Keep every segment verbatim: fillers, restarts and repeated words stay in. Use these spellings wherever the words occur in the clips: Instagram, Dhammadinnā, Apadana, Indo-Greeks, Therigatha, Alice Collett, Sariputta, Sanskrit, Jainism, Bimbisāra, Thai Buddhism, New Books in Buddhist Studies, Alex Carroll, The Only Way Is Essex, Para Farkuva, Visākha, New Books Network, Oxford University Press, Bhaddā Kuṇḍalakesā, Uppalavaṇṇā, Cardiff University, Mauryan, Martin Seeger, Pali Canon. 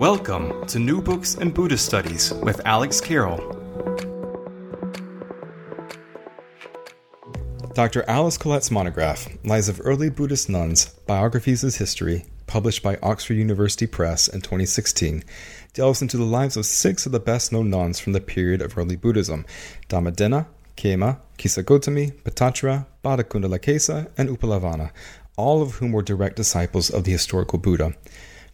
Welcome to New Books in Buddhist Studies with Alex Carroll. Doctor Alice Collett's monograph, Lives of Early Buddhist Nuns, Biographies as History, published by Oxford University Press in twenty sixteen, delves into the lives of six of the best-known nuns from the period of early Buddhism, Dhammadinnā, Khemā, Kisāgotamī, Paṭācārā, Bhaddā Kuṇḍalakesā, and Uppalavaṇṇā, all of whom were direct disciples of the historical Buddha.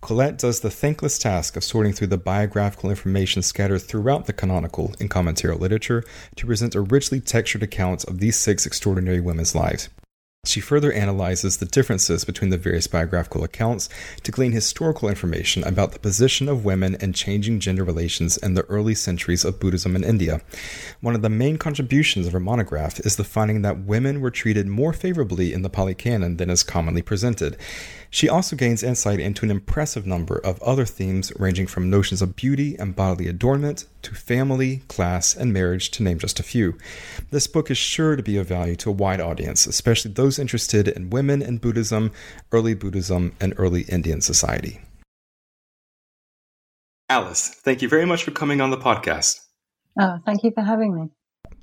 Collett does the thankless task of sorting through the biographical information scattered throughout the canonical and commentarial literature to present a richly textured account of these six extraordinary women's lives. She further analyzes the differences between the various biographical accounts to glean historical information about the position of women and changing gender relations in the early centuries of Buddhism in India. One of the main contributions of her monograph is the finding that women were treated more favorably in the Pali Canon than is commonly presented. She also gains insight into an impressive number of other themes ranging from notions of beauty and bodily adornment to family, class, and marriage, to name just a few. This book is sure to be of value to a wide audience, especially those interested in women and Buddhism, early Buddhism, and early Indian society. Alice, thank you very much for coming on the podcast. Oh, thank you for having me.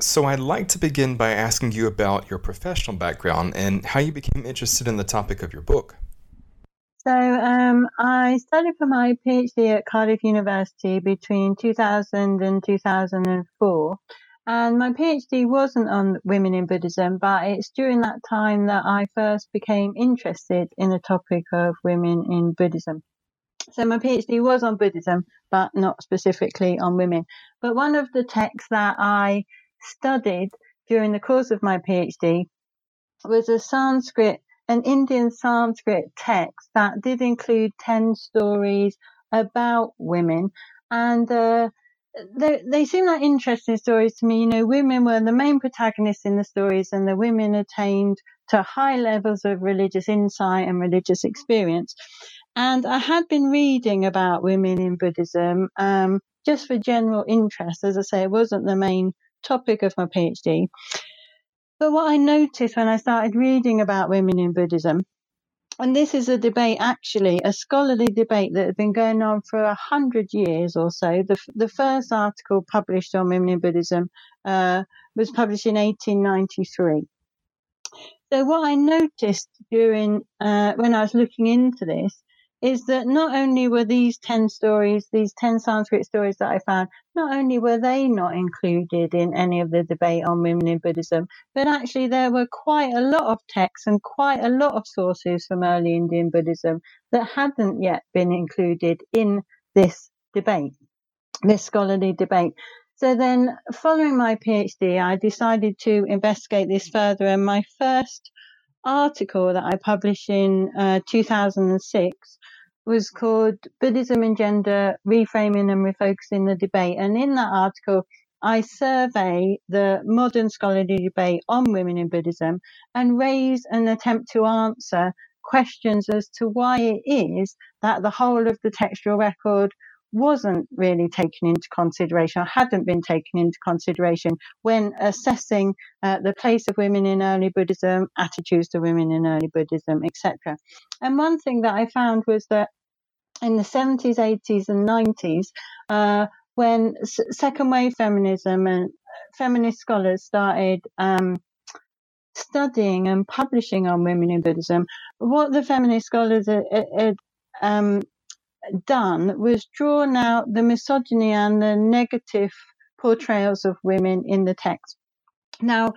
So I'd like to begin by asking you about your professional background and how you became interested in the topic of your book. So um, I studied for my PhD at Cardiff University between two thousand and two thousand four. And my PhD wasn't on women in Buddhism, but it's during that time that I first became interested in the topic of women in Buddhism. So my PhD was on Buddhism, but not specifically on women. But one of the texts that I studied during the course of my PhD was a Sanskrit, an Indian Sanskrit text that did include ten stories about women. And uh They, they seem like interesting stories to me. You know, women were the main protagonists in the stories, and the women attained to high levels of religious insight and religious experience. And I had been reading about women in Buddhism, um, just for general interest. As I say, it wasn't the main topic of my PhD. But what I noticed when I started reading about women in Buddhism, and this is a debate, actually, a scholarly debate that had been going on for a hundred years or so. The, the first article published on women in Buddhism uh, was published in eighteen ninety-three. So what I noticed during uh, when I was looking into this is that not only were these ten stories, these ten Sanskrit stories that I found, not only were they not included in any of the debate on women in Buddhism, but actually there were quite a lot of texts and quite a lot of sources from early Indian Buddhism that hadn't yet been included in this debate, this scholarly debate. So then, following my PhD, I decided to investigate this further, and my first article that I published in uh, two thousand six was called Buddhism and Gender, Reframing and Refocusing the Debate. And in that article, I survey the modern scholarly debate on women in Buddhism and raise an attempt to answer questions as to why it is that the whole of the textual record wasn't really taken into consideration or hadn't been taken into consideration when assessing uh, the place of women in early Buddhism, attitudes to women in early Buddhism, et cetera. And one thing that I found was that in the seventies, eighties and nineties, uh, when s- second wave feminism and feminist scholars started um, studying and publishing on women in Buddhism, what the feminist scholars had, had um, done was drawn out the misogyny and the negative portrayals of women in the text. Now,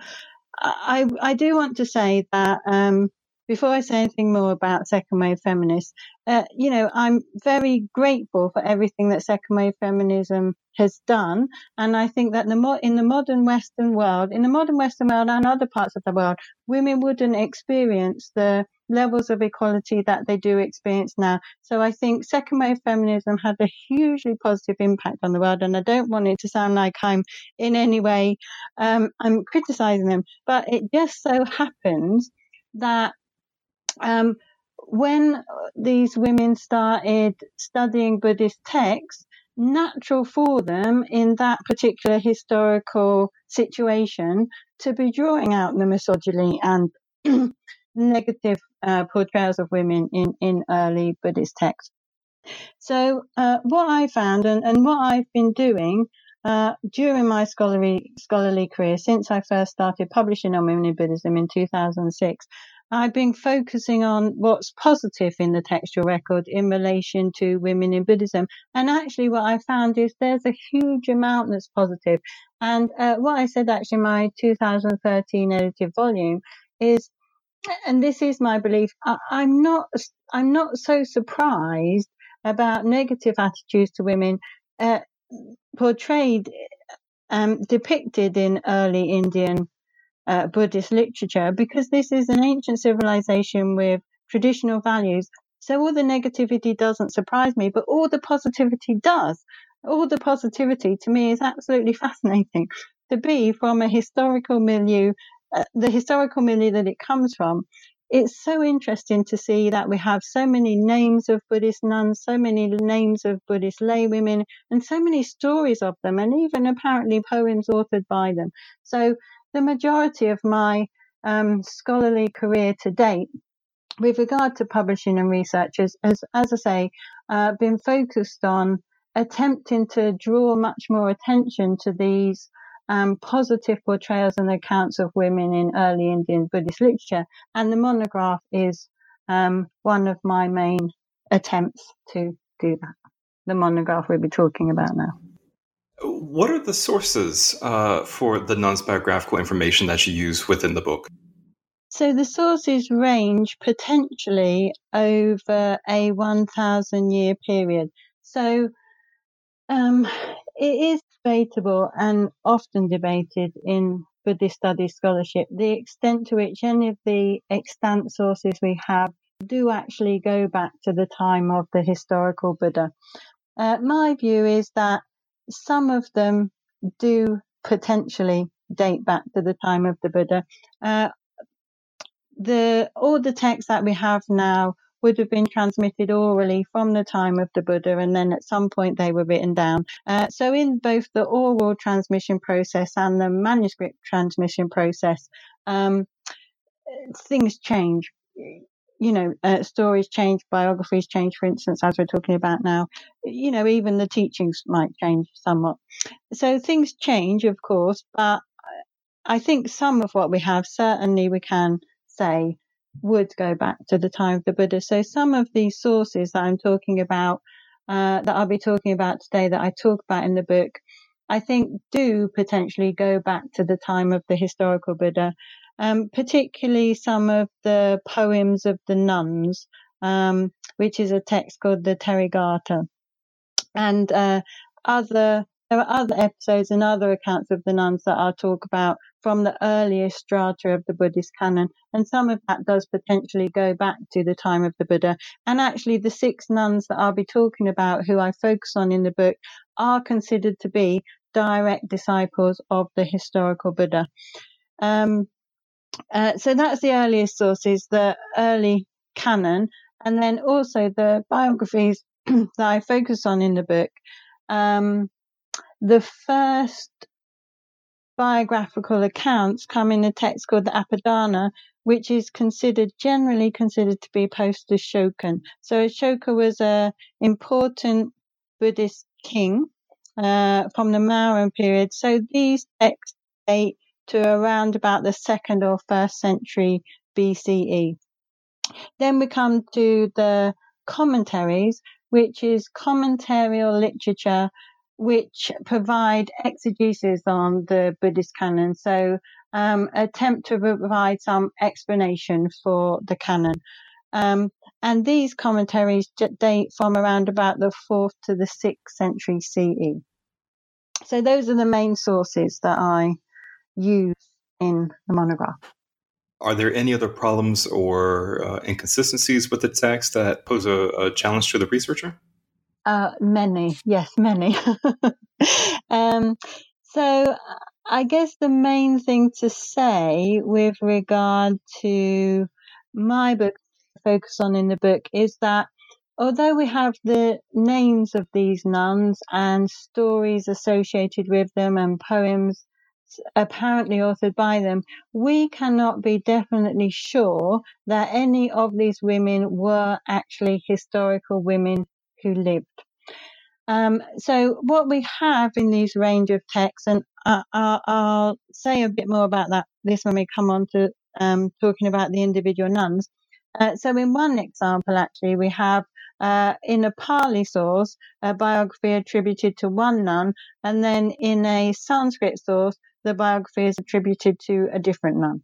I I do want to say that um, before I say anything more about second-wave feminists, uh, you know, I'm very grateful for everything that second-wave feminism has done. And I think that the mo- in the modern Western world, in the modern Western world and other parts of the world, women wouldn't experience the levels of equality that they do experience now. So I think second-wave feminism had a hugely positive impact on the world, and I don't want it to sound like I'm in any way, um, I'm criticizing them. But it just so happens that um, when these women started studying Buddhist texts, natural for them in that particular historical situation to be drawing out the misogyny and negative uh, portrayals of women in, in early Buddhist texts. So uh, what I found and, and what I've been doing uh, during my scholarly scholarly career since I first started publishing on women in Buddhism in two thousand six, I've been focusing on what's positive in the textual record in relation to women in Buddhism. And actually what I found is there's a huge amount that's positive. And uh, what I said actually in my two thousand thirteen edited volume is, and this is my belief, I, I'm not I'm not so surprised about negative attitudes to women uh, portrayed, um, depicted in early Indian Uh, Buddhist literature, because this is an ancient civilization with traditional values. So all the negativity doesn't surprise me, but all the positivity does. All the positivity to me is absolutely fascinating to be from a historical milieu, uh, the historical milieu that it comes from. It's so interesting to see that we have so many names of Buddhist nuns, so many names of Buddhist lay women, and so many stories of them, and even apparently poems authored by them. So the majority of my um, scholarly career to date, with regard to publishing and research, as as, as I say, uh, been focused on attempting to draw much more attention to these um, positive portrayals and accounts of women in early Indian Buddhist literature. And the monograph is um, one of my main attempts to do that. The monograph we'll be talking about now. What are the sources uh, for the non-biographical information that you use within the book? So the sources range potentially over a one thousand year period. So um, it is debatable and often debated in Buddhist studies scholarship, the extent to which any of the extant sources we have do actually go back to the time of the historical Buddha. Uh, my view is that some of them do potentially date back to the time of the Buddha. Uh, the all the texts that we have now would have been transmitted orally from the time of the Buddha, and then at some point they were written down. Uh, so in both the oral transmission process and the manuscript transmission process, um, things change. You know, uh, stories change, biographies change, for instance, as we're talking about now. You know, even the teachings might change somewhat. So things change, of course, but I think some of what we have, certainly we can say, would go back to the time of the Buddha. So some of these sources that I'm talking about, uh, that I'll be talking about today, that I talk about in the book, I think do potentially go back to the time of the historical Buddha. Um, particularly some of the poems of the nuns, um, which is a text called the Therigatha, and uh, other there are other episodes and other accounts of the nuns that I'll talk about from the earliest strata of the Buddhist canon, and some of that does potentially go back to the time of the Buddha. And actually, the six nuns that I'll be talking about, who I focus on in the book, are considered to be direct disciples of the historical Buddha. Um, Uh, so that's the earliest sources, the early canon, and then also the biographies that I focus on in the book. Um, the first biographical accounts come in a text called the Apadana, which is considered generally considered to be post-Ashokan. So Ashoka was an important Buddhist king uh, from the Mauryan period. So these texts date to around about the second or first century B C E. Then we come to the commentaries, which is commentarial literature, which provide exegesis on the Buddhist canon. So um, attempt to provide some explanation for the canon. Um, and these commentaries date from around about the fourth to the sixth century C E. So those are the main sources that I use in the monograph. Are there any other problems or uh, inconsistencies with the text that pose a, a challenge to the researcher? Uh, many, yes, many. um, so I guess the main thing to say with regard to my book, focus on in the book, is that although we have the names of these nuns and stories associated with them and poems apparently authored by them, we cannot be definitely sure that any of these women were actually historical women who lived. Um, so what we have in these range of texts, and I, I, I'll say a bit more about that this when we come on to um, talking about the individual nuns. Uh, so in one example, actually, we have Uh, in a Pali source, a biography attributed to one nun, and then in a Sanskrit source, the biography is attributed to a different nun.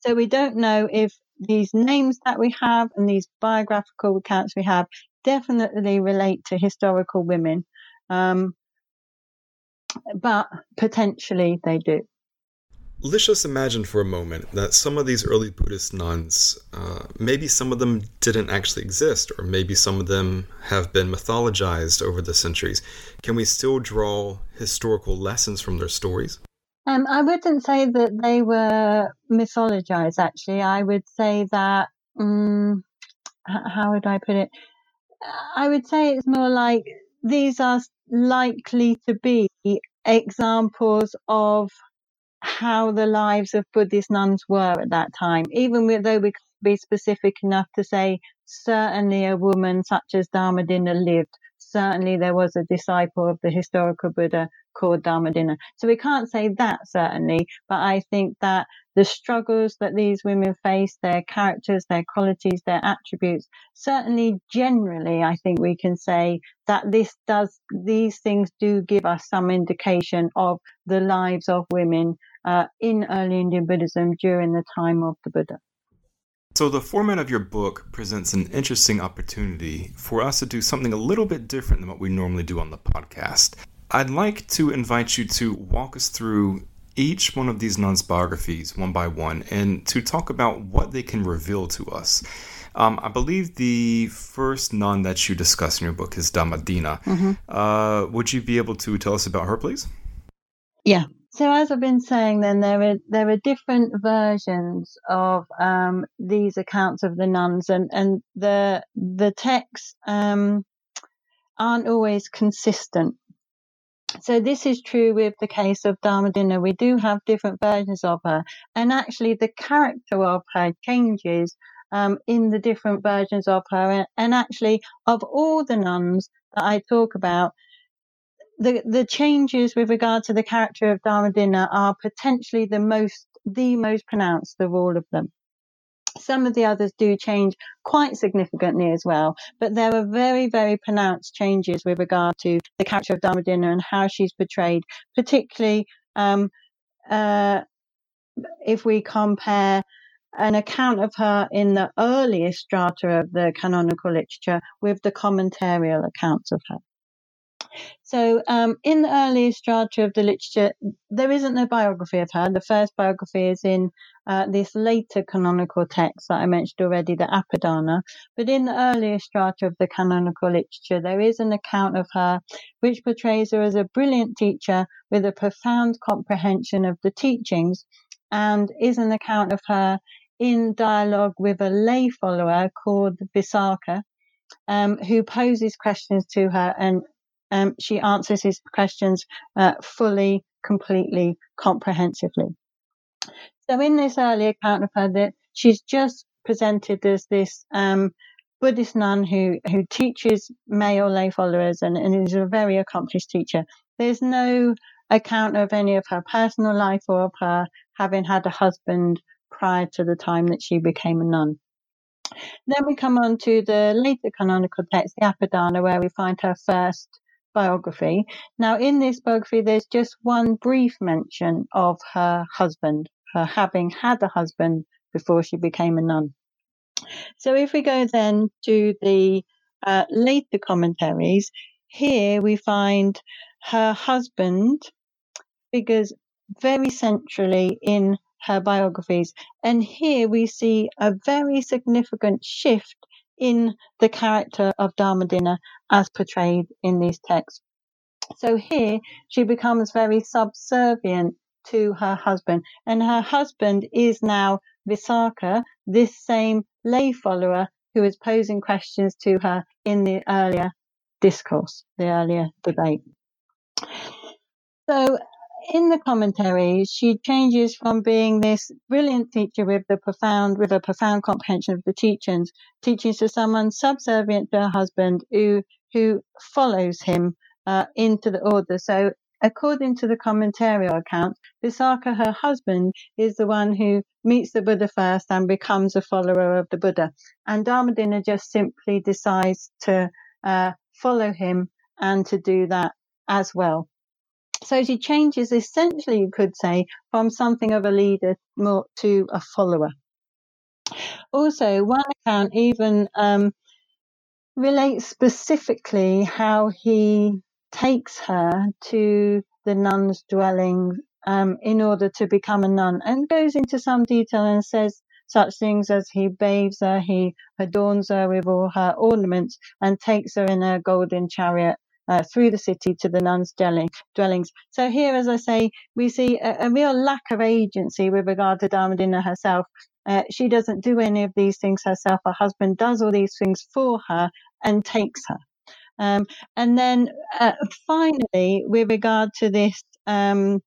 So we don't know if these names that we have and these biographical accounts we have definitely relate to historical women, um, but potentially they do. Let's just imagine for a moment that some of these early Buddhist nuns, uh, maybe some of them didn't actually exist, or maybe some of them have been mythologized over the centuries. Can we still draw historical lessons from their stories? Um, I wouldn't say that they were mythologized, actually. I would say that, um, how would I put it? I would say it's more like these are likely to be examples of how the lives of Buddhist nuns were at that time, even though we could be specific enough to say certainly a woman such as Dhammadinnā lived, certainly there was a disciple of the historical Buddha called Dhammadinnā. So we can't say that certainly, but I think that the struggles that these women faced, their characters, their qualities, their attributes, certainly generally I think we can say that this does, these things do give us some indication of the lives of women Uh, in early Indian Buddhism during the time of the Buddha. So the format of your book presents an interesting opportunity for us to do something a little bit different than what we normally do on the podcast. I'd like to invite you to walk us through each one of these nuns' biographies one by one and to talk about what they can reveal to us. Um, I believe the first nun that you discuss in your book is Dhammadinnā. Mm-hmm. Uh, would you be able to tell us about her, please? Yeah. So as I've been saying, then there are there are different versions of um, these accounts of the nuns, and, and the the texts um, aren't always consistent. So this is true with the case of Dhammadinnā. We do have different versions of her, and actually the character of her changes um, in the different versions of her. And actually, of all the nuns that I talk about, The the changes with regard to the character of Dhammadinnā are potentially the most the most pronounced of all of them. Some of the others do change quite significantly as well, but there are very, very pronounced changes with regard to the character of Dhammadinnā and how she's portrayed, particularly um, uh, if we compare an account of her in the earliest strata of the canonical literature with the commentarial accounts of her. So um, in the earliest strata of the literature, there isn't a biography of her. The first biography is in uh, this later canonical text that I mentioned already, the Apadana. But in the earliest strata of the canonical literature, there is an account of her which portrays her as a brilliant teacher with a profound comprehension of the teachings, and is an account of her in dialogue with a lay follower called Visākha, um, who poses questions to her, and Um, she answers his questions uh, fully, completely, comprehensively. So in this early account of her, that she's just presented as this um, Buddhist nun who, who teaches male lay followers and, and is a very accomplished teacher. There's no account of any of her personal life or of her having had a husband prior to the time that she became a nun. Then we come on to the later canonical text, the Apadana, where we find her first biography. Now, in this biography, there's just one brief mention of her husband, her having had a husband before she became a nun. So if we go then to the uh, later commentaries, here we find her husband figures very centrally in her biographies. And here we see a very significant shift in the character of Dhammadinnā as portrayed in these texts. So here she becomes very subservient to her husband, and her husband is now Visākha, this same lay follower who is posing questions to her in the earlier discourse, the earlier debate. So in the commentaries, she changes from being this brilliant teacher with the profound, with a profound comprehension of the teachings, teachings to someone subservient to her husband who who follows him uh, into the order. So according to the commentarial account, Visākha, her husband, is the one who meets the Buddha first and becomes a follower of the Buddha. And Dhammadinnā just simply decides to uh, follow him and to do that as well. So she changes essentially, you could say, from something of a leader more to a follower. Also, one account even um, relates specifically how he takes her to the nun's dwelling um, in order to become a nun, and goes into some detail and says such things as he bathes her, he adorns her with all her ornaments, and takes her in a golden chariot uh, through the city to the nuns' dwellings. So here, as I say, we see a, a real lack of agency with regard to Dhammadinnā herself. Uh, she doesn't do any of these things herself. Her husband does all these things for her and takes her. Um, and then uh, finally, with regard to this um,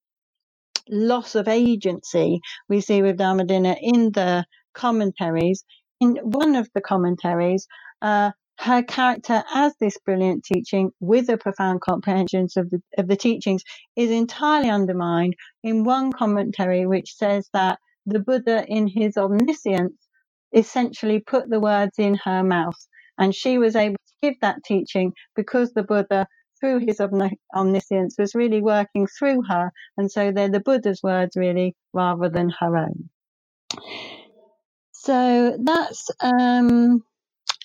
loss of agency we see with Dhammadinnā in the commentaries, in one of the commentaries, uh, her character as this brilliant teaching with a profound comprehension of the, of the teachings is entirely undermined in one commentary which says that the Buddha in his omniscience essentially put the words in her mouth, and she was able to give that teaching because the Buddha, through his omniscience, was really working through her. And so they're the Buddha's words, really, rather than her own. So that's um,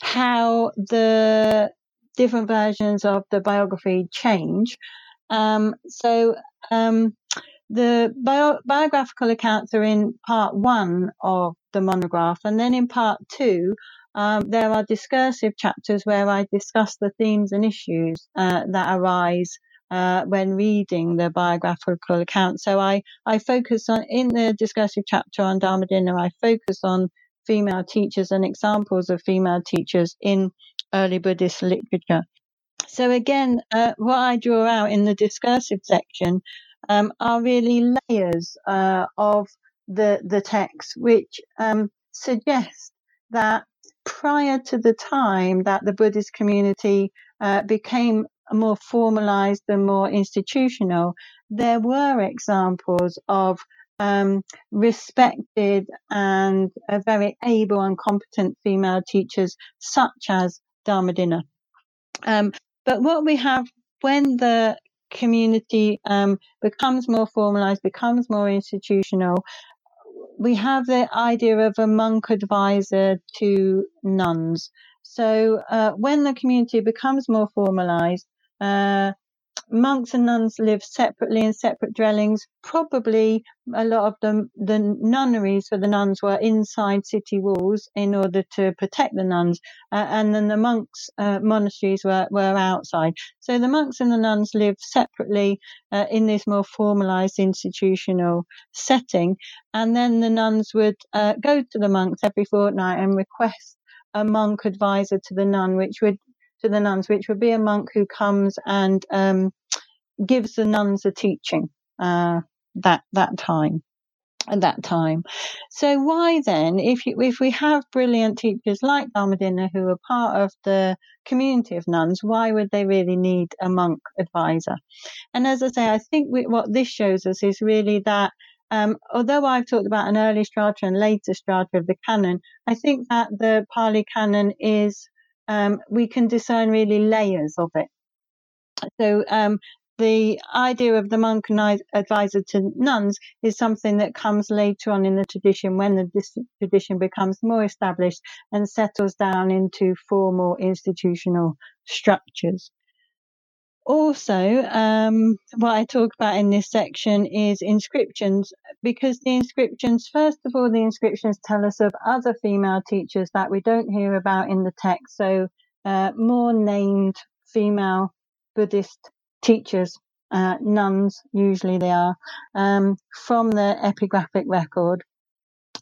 how the different versions of the biography change. Um, so um, the bio- biographical accounts are in part one of the monograph, and then in part two, Um, there are discursive chapters where I discuss the themes and issues uh, that arise uh, when reading the biographical account. So I, I focus on, in the discursive chapter on Dhammadinnā, I focus on female teachers and examples of female teachers in early Buddhist literature. So again, uh, what I draw out in the discursive section um, are really layers uh, of the, the text, which um, suggest that prior to the time that the Buddhist community uh, became more formalized and more institutional, there were examples of um, respected and uh, very able and competent female teachers, such as Dhammadinnā. Um, but what we have when the community um, becomes more formalized, becomes more institutional, we have the idea of a monk advisor to nuns. So uh, when the community becomes more formalized, uh, monks and nuns live separately in separate dwellings. Probably a lot of them, the nunneries for the nuns were inside city walls in order to protect the nuns. Uh, and then the monks' uh, monasteries were, were outside. So the monks and the nuns lived separately uh, in this more formalized institutional setting. And then the nuns would uh, go to the monks every fortnight and request a monk advisor to the nun, which would to the nuns, which would be a monk who comes and um, gives the nuns a teaching uh, that that time. At that time, so why then, if you, if we have brilliant teachers like Dhammadinnā who are part of the community of nuns, why would they really need a monk advisor? And as I say, I think we, what this shows us is really that um, although I've talked about an early strata and later strata of the canon, I think that the Pali canon is. Um, we can discern really layers of it. So um, the idea of the monk advisor to nuns is something that comes later on in the tradition when the tradition becomes more established and settles down into formal institutional structures. Also, um, what I talk about in this section is inscriptions, because the inscriptions, first of all, the inscriptions tell us of other female teachers that we don't hear about in the text. So uh, more named female Buddhist teachers, uh, nuns, usually they are, um, from the epigraphic record.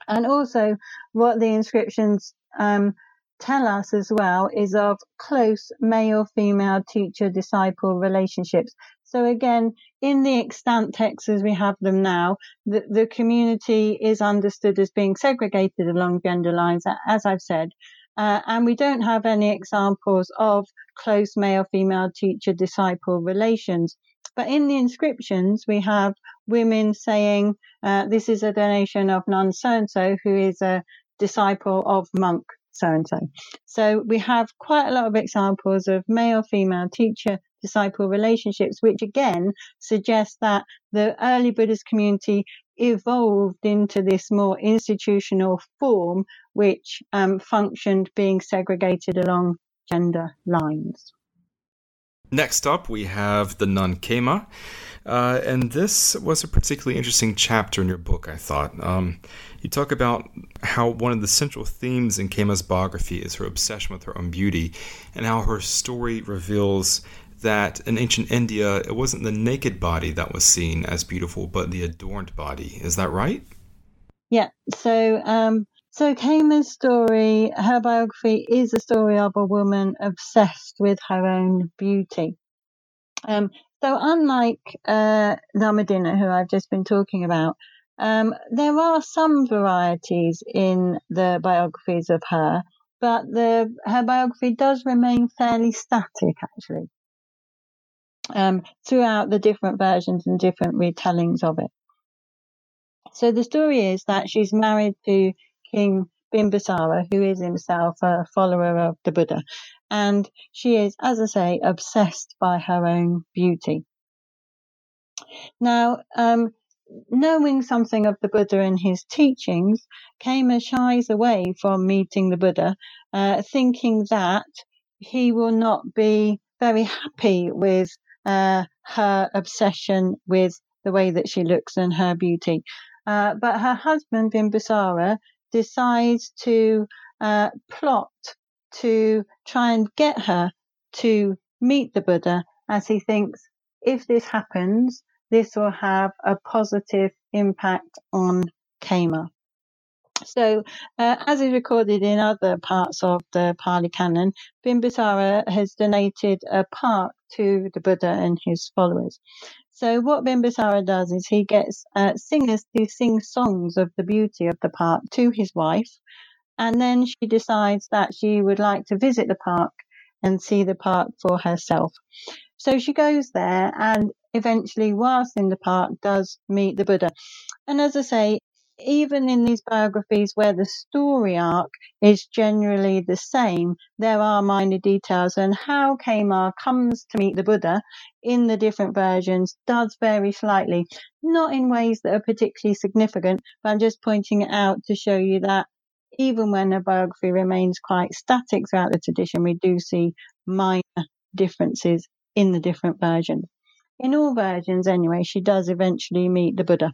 And also what the inscriptions um tell us as well is of close male-female teacher-disciple relationships. So again, in the extant texts as we have them now, the, the community is understood as being segregated along gender lines, as I've said, uh, and we don't have any examples of close male-female teacher-disciple relations. But in the inscriptions, we have women saying, uh, this is a donation of nun so-and-so, who is a disciple of monk so-and-so. So we have quite a lot of examples of male-female teacher-disciple relationships, which again suggests that the early Buddhist community evolved into this more institutional form, which um, functioned being segregated along gender lines. Next up, we have the nun Khemā, uh, and this was a particularly interesting chapter in your book, I thought. Um, you talk about how one of the central themes in Khemā's biography is her obsession with her own beauty, and how her story reveals that in ancient India, it wasn't the naked body that was seen as beautiful, but the adorned body. Is that right? Yeah, so... Um... So Khemā's story, her biography, is a story of a woman obsessed with her own beauty. Um, so unlike uh, Dhammadinnā, who I've just been talking about, um, there are some varieties in the biographies of her, but the her biography does remain fairly static, actually, um, throughout the different versions and different retellings of it. So the story is that she's married to King Bimbisāra, who is himself a follower of the Buddha. And she is, as I say, obsessed by her own beauty. Now, um, knowing something of the Buddha and his teachings, Khemā shies away from meeting the Buddha, uh, thinking that he will not be very happy with uh, her obsession with the way that she looks and her beauty. Uh, but her husband, Bimbisāra, decides to uh, plot to try and get her to meet the Buddha, as he thinks if this happens, this will have a positive impact on Khemā. So, uh, as is recorded in other parts of the Pali Canon, Bimbisāra has donated a park to the Buddha and his followers. So what Bimbisāra does is he gets uh, singers to sing songs of the beauty of the park to his wife, and then she decides that she would like to visit the park and see the park for herself. So she goes there and eventually, whilst in the park, does meet the Buddha. And as I say, even in these biographies where the story arc is generally the same, there are minor details, and how Khemā comes to meet the Buddha in the different versions does vary slightly, not in ways that are particularly significant, but I'm just pointing it out to show you that even when a biography remains quite static throughout the tradition, we do see minor differences in the different versions. In all versions, anyway, she does eventually meet the Buddha.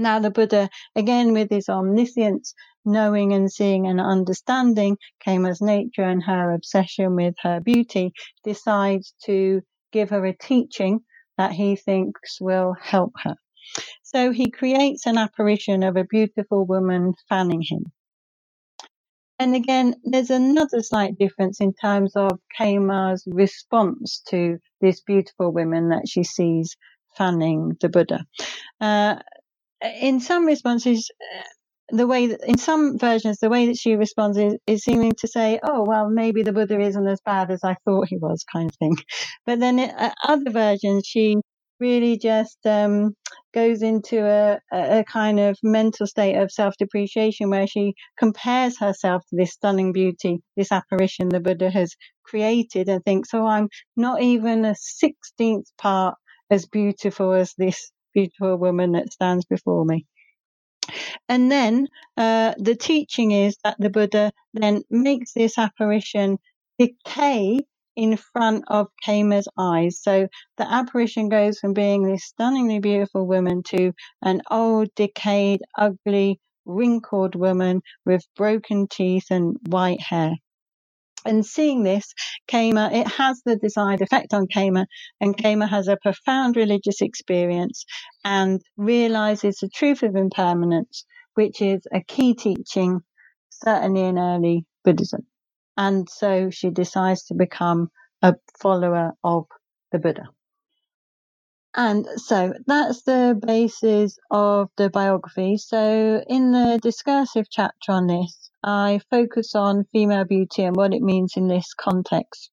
Now the Buddha, again with his omniscience, knowing and seeing and understanding Khemā's nature and her obsession with her beauty, decides to give her a teaching that he thinks will help her. So he creates an apparition of a beautiful woman fanning him. And again, there's another slight difference in terms of Khemā's response to this beautiful woman that she sees fanning the Buddha. Uh, In some responses, the way that, in some versions, the way that she responds is, is seeming to say, "Oh, well, maybe the Buddha isn't as bad as I thought he was," kind of thing. But then, in other versions, she really just um, goes into a, a kind of mental state of self-depreciation, where she compares herself to this stunning beauty, this apparition the Buddha has created and thinks, oh, I'm not even a sixteenth part as beautiful as this beautiful woman that stands before me. And then uh, the teaching is that the Buddha then makes this apparition decay in front of Khema's eyes. So the apparition goes from being this stunningly beautiful woman to an old, decayed, ugly, wrinkled woman with broken teeth and white hair. And seeing this, Khema, it has the desired effect on Khema, and Khema has a profound religious experience and realizes the truth of impermanence, which is a key teaching, certainly in early Buddhism. And so she decides to become a follower of the Buddha. And so that's the basis of the biography. So in the discursive chapter on this, I focus on female beauty and what it means in this context.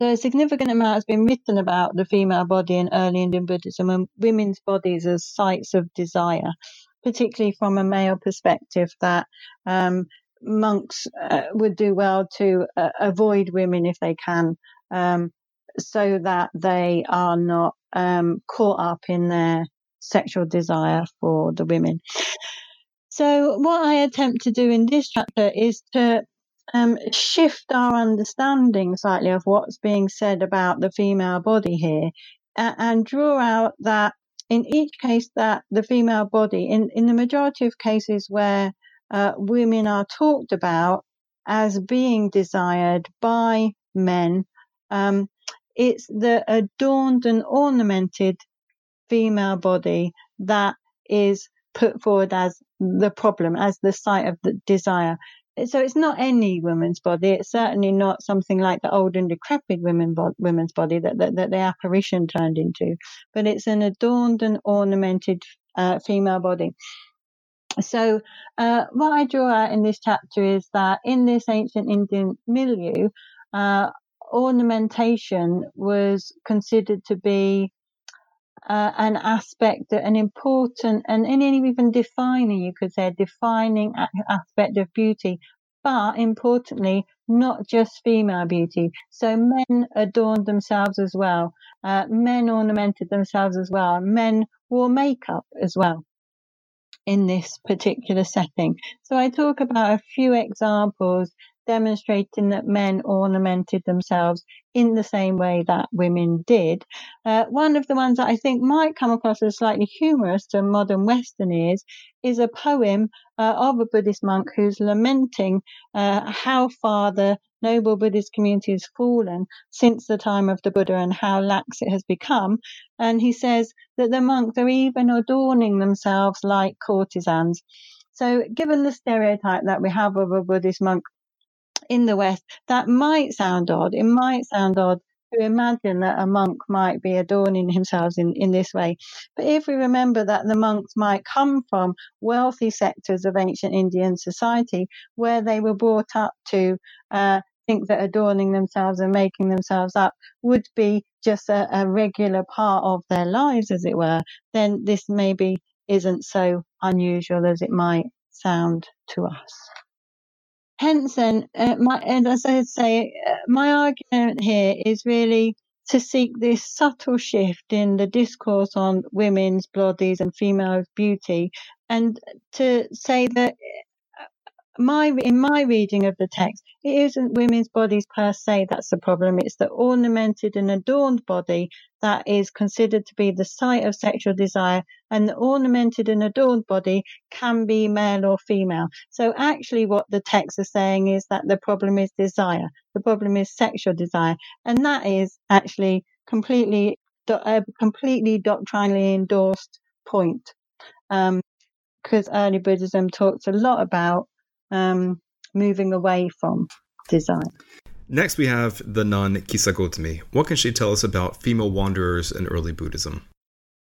So a significant amount has been written about the female body in early Indian Buddhism and women's bodies as sites of desire, particularly from a male perspective that um, monks uh, would do well to uh, avoid women if they can, um, so that they are not um, caught up in their sexual desire for the women. So what I attempt to do in this chapter is to um, shift our understanding slightly of what's being said about the female body here and, and draw out that in each case that the female body, in, in the majority of cases where uh, women are talked about as being desired by men, um, it's the adorned and ornamented female body that is put forward as the problem, as the site of the desire. So it's not any woman's body. It's certainly not something like the old and decrepit women bo- women's body that, that, that the apparition turned into, but it's an adorned and ornamented uh, female body. So uh, what I draw out in this chapter is that in this ancient Indian milieu, uh, ornamentation was considered to be Uh, an aspect, an important and, and even defining, you could say, a defining aspect of beauty, but importantly, not just female beauty. So men adorned themselves as well. Uh, men ornamented themselves as well. Men wore makeup as well in this particular setting. So I talk about a few examples demonstrating that men ornamented themselves in the same way that women did. Uh, one of the ones that I think might come across as slightly humorous to modern Western ears is a poem uh, of a Buddhist monk who's lamenting uh, how far the noble Buddhist community has fallen since the time of the Buddha and how lax it has become. And he says that the monks are even adorning themselves like courtesans. So given the stereotype that we have of a Buddhist monk in the West, that might sound odd. It might sound odd to imagine that a monk might be adorning himself in, in this way. But if we remember that the monks might come from wealthy sectors of ancient Indian society where they were brought up to uh, think that adorning themselves and making themselves up would be just a, a regular part of their lives, as it were, then this maybe isn't so unusual as it might sound to us. Hence, then, uh, my, and as I say, uh, my argument here is really to seek this subtle shift in the discourse on women's bodies and female beauty, and to say that my in my reading of the text, it isn't women's bodies per se that's the problem. It's the ornamented and adorned body that is considered to be the site of sexual desire, and the ornamented and adorned body can be male or female. So actually what the text is saying is that the problem is desire. The problem is sexual desire. And that is actually completely, a completely doctrinally endorsed point. Um, because early Buddhism talks a lot about um, moving away from desire. Next, we have the nun Kisāgotamī. What can she tell us about female wanderers in early Buddhism?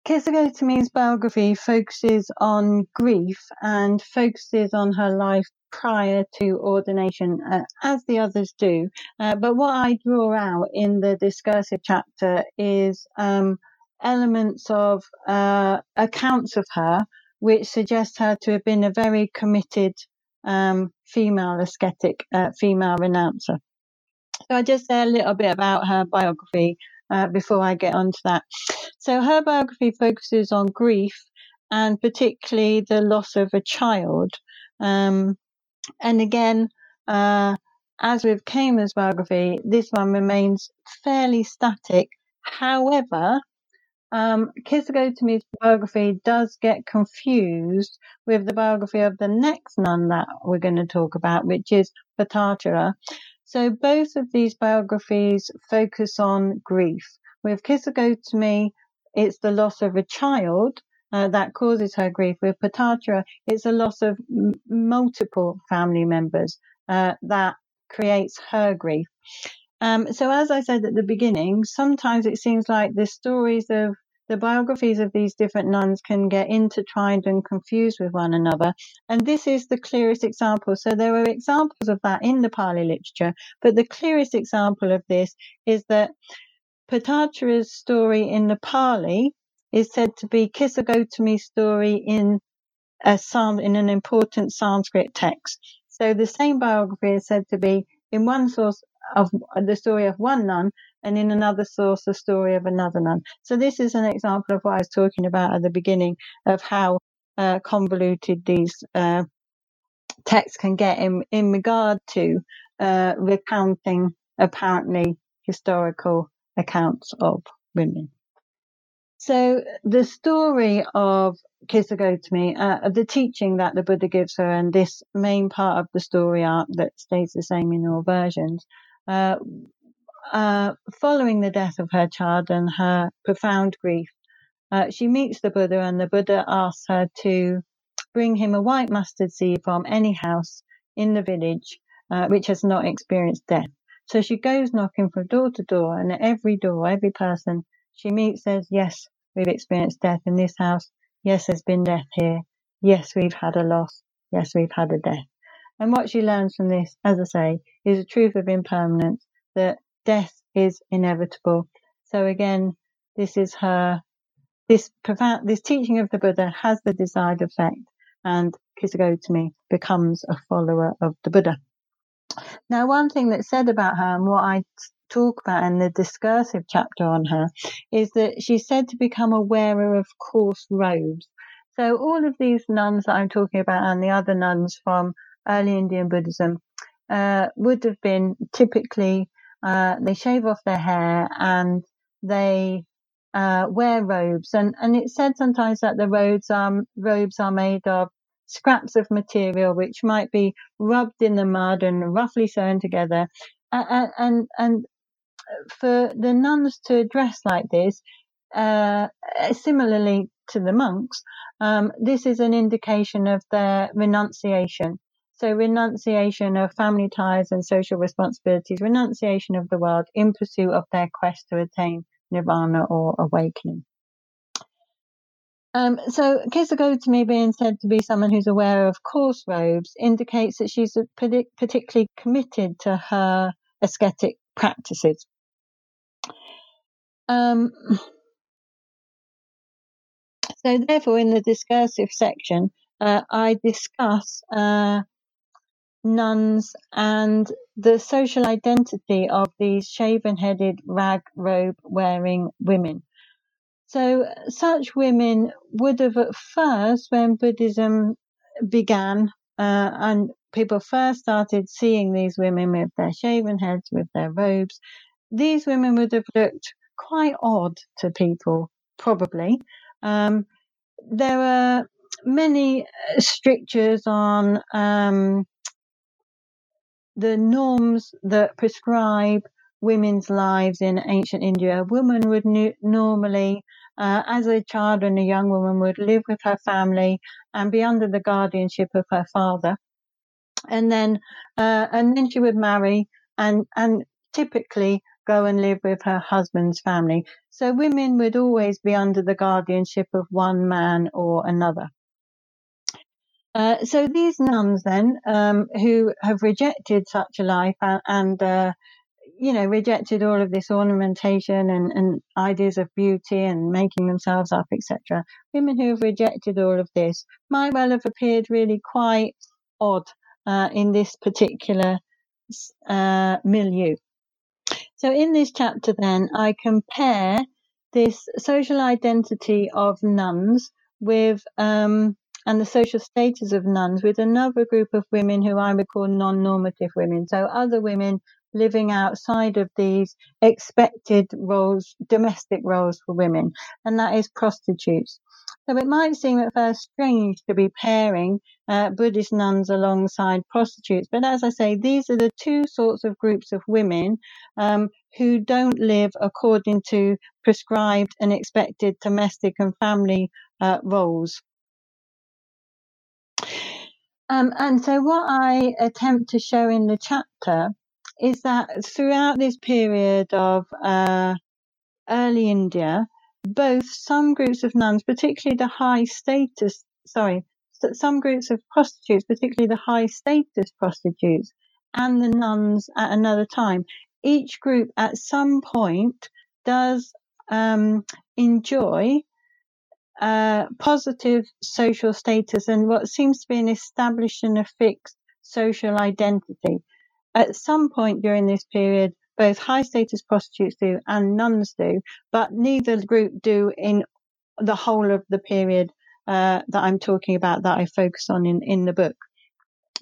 Kisāgotamī's biography focuses on grief and focuses on her life prior to ordination, uh, as the others do. Uh, but what I draw out in the discursive chapter is um, elements of uh, accounts of her, which suggest her to have been a very committed um, female ascetic, uh, female renouncer. So I'll just say a little bit about her biography uh, before I get onto that. So her biography focuses on grief and particularly the loss of a child. Um, and again, uh, as with Khema's biography, this one remains fairly static. However, um, Kisāgotamī's biography does get confused with the biography of the next nun that we're going to talk about, which is Paṭācārā. So both of these biographies focus on grief. With Kisāgotamī, it's the loss of a child uh, that causes her grief. With Paṭācārā, it's a loss of m- multiple family members uh, that creates her grief. Um, so as I said at the beginning, sometimes it seems like the stories of the biographies of these different nuns can get intertwined and confused with one another. And this is the clearest example. So there are examples of that in the Pali literature, but the clearest example of this is that Paṭācāra's story in the Pali is said to be Kisāgotamī's story in a psalm, in an important Sanskrit text. So the same biography is said to be in one source of the story of one nun, and in another source, the story of another nun. So this is an example of what I was talking about at the beginning of how uh, convoluted these uh, texts can get in, in regard to uh, recounting apparently historical accounts of women. So the story of Kisāgotamī, uh, the teaching that the Buddha gives her, and this main part of the story arc that stays the same in all versions, uh, Uh, following the death of her child and her profound grief, uh, she meets the Buddha, and the Buddha asks her to bring him a white mustard seed from any house in the village uh, which has not experienced death. So she goes knocking from door to door, and at every door, every person she meets says, yes, we've experienced death in this house. Yes, there's been death here. Yes, we've had a loss. Yes, we've had a death. And what she learns from this, as I say, is the truth of impermanence, that death is inevitable. So again, this is her, this profound, this teaching of the Buddha has the desired effect, and Kisāgotamī becomes a follower of the Buddha. Now, one thing that's said about her, and what I talk about in the discursive chapter on her, is that she's said to become a wearer of coarse robes. So all of these nuns that I'm talking about, and the other nuns from early Indian Buddhism, uh, would have been typically Uh, they shave off their hair and they uh, wear robes. And, and it's said sometimes that the robes are, robes are made of scraps of material which might be rubbed in the mud and roughly sewn together. And, and, and for the nuns to dress like this, uh, similarly to the monks, um, this is an indication of their renunciation. So renunciation of family ties and social responsibilities, renunciation of the world in pursuit of their quest to attain nirvana or awakening. Um, so Kisāgotamī being said to be someone who's aware of coarse robes indicates that she's particularly committed to her ascetic practices. Um, so therefore, in the discursive section, uh, I discuss Uh, nuns and the social identity of these shaven-headed, rag robe-wearing women. So such women would have at first, when Buddhism began, uh, and people first started seeing these women with their shaven heads, with their robes, these women would have looked quite odd to people, probably. Um, there are many strictures on um, the norms that prescribe women's lives in ancient India. A woman would n- normally, uh, as a child and a young woman, would live with her family and be under the guardianship of her father. And then, uh, and then she would marry and, and typically go and live with her husband's family. So women would always be under the guardianship of one man or another. Uh, so these nuns then, um, who have rejected such a life and, and uh, you know, rejected all of this ornamentation and, and ideas of beauty and making themselves up, et cetera. Women who have rejected all of this might well have appeared really quite odd uh, in this particular uh, milieu. So in this chapter, then, I compare this social identity of nuns with um, and the social status of nuns with another group of women who I would call non-normative women. So other women living outside of these expected roles, domestic roles for women, and that is prostitutes. So it might seem at first strange to be pairing uh, Buddhist nuns alongside prostitutes, but as I say, these are the two sorts of groups of women um, who don't live according to prescribed and expected domestic and family uh, roles. Um, and so what I attempt to show in the chapter is that throughout this period of uh, early India, both some groups of nuns, particularly the high status, sorry, some groups of prostitutes, particularly the high status prostitutes, and the nuns at another time, each group at some point does um, enjoy uh, positive social status and what seems to be an established and a fixed social identity. At some point during this period, both high-status prostitutes do and nuns do, but neither group do in the whole of the period uh, that I'm talking about, that I focus on in, in the book.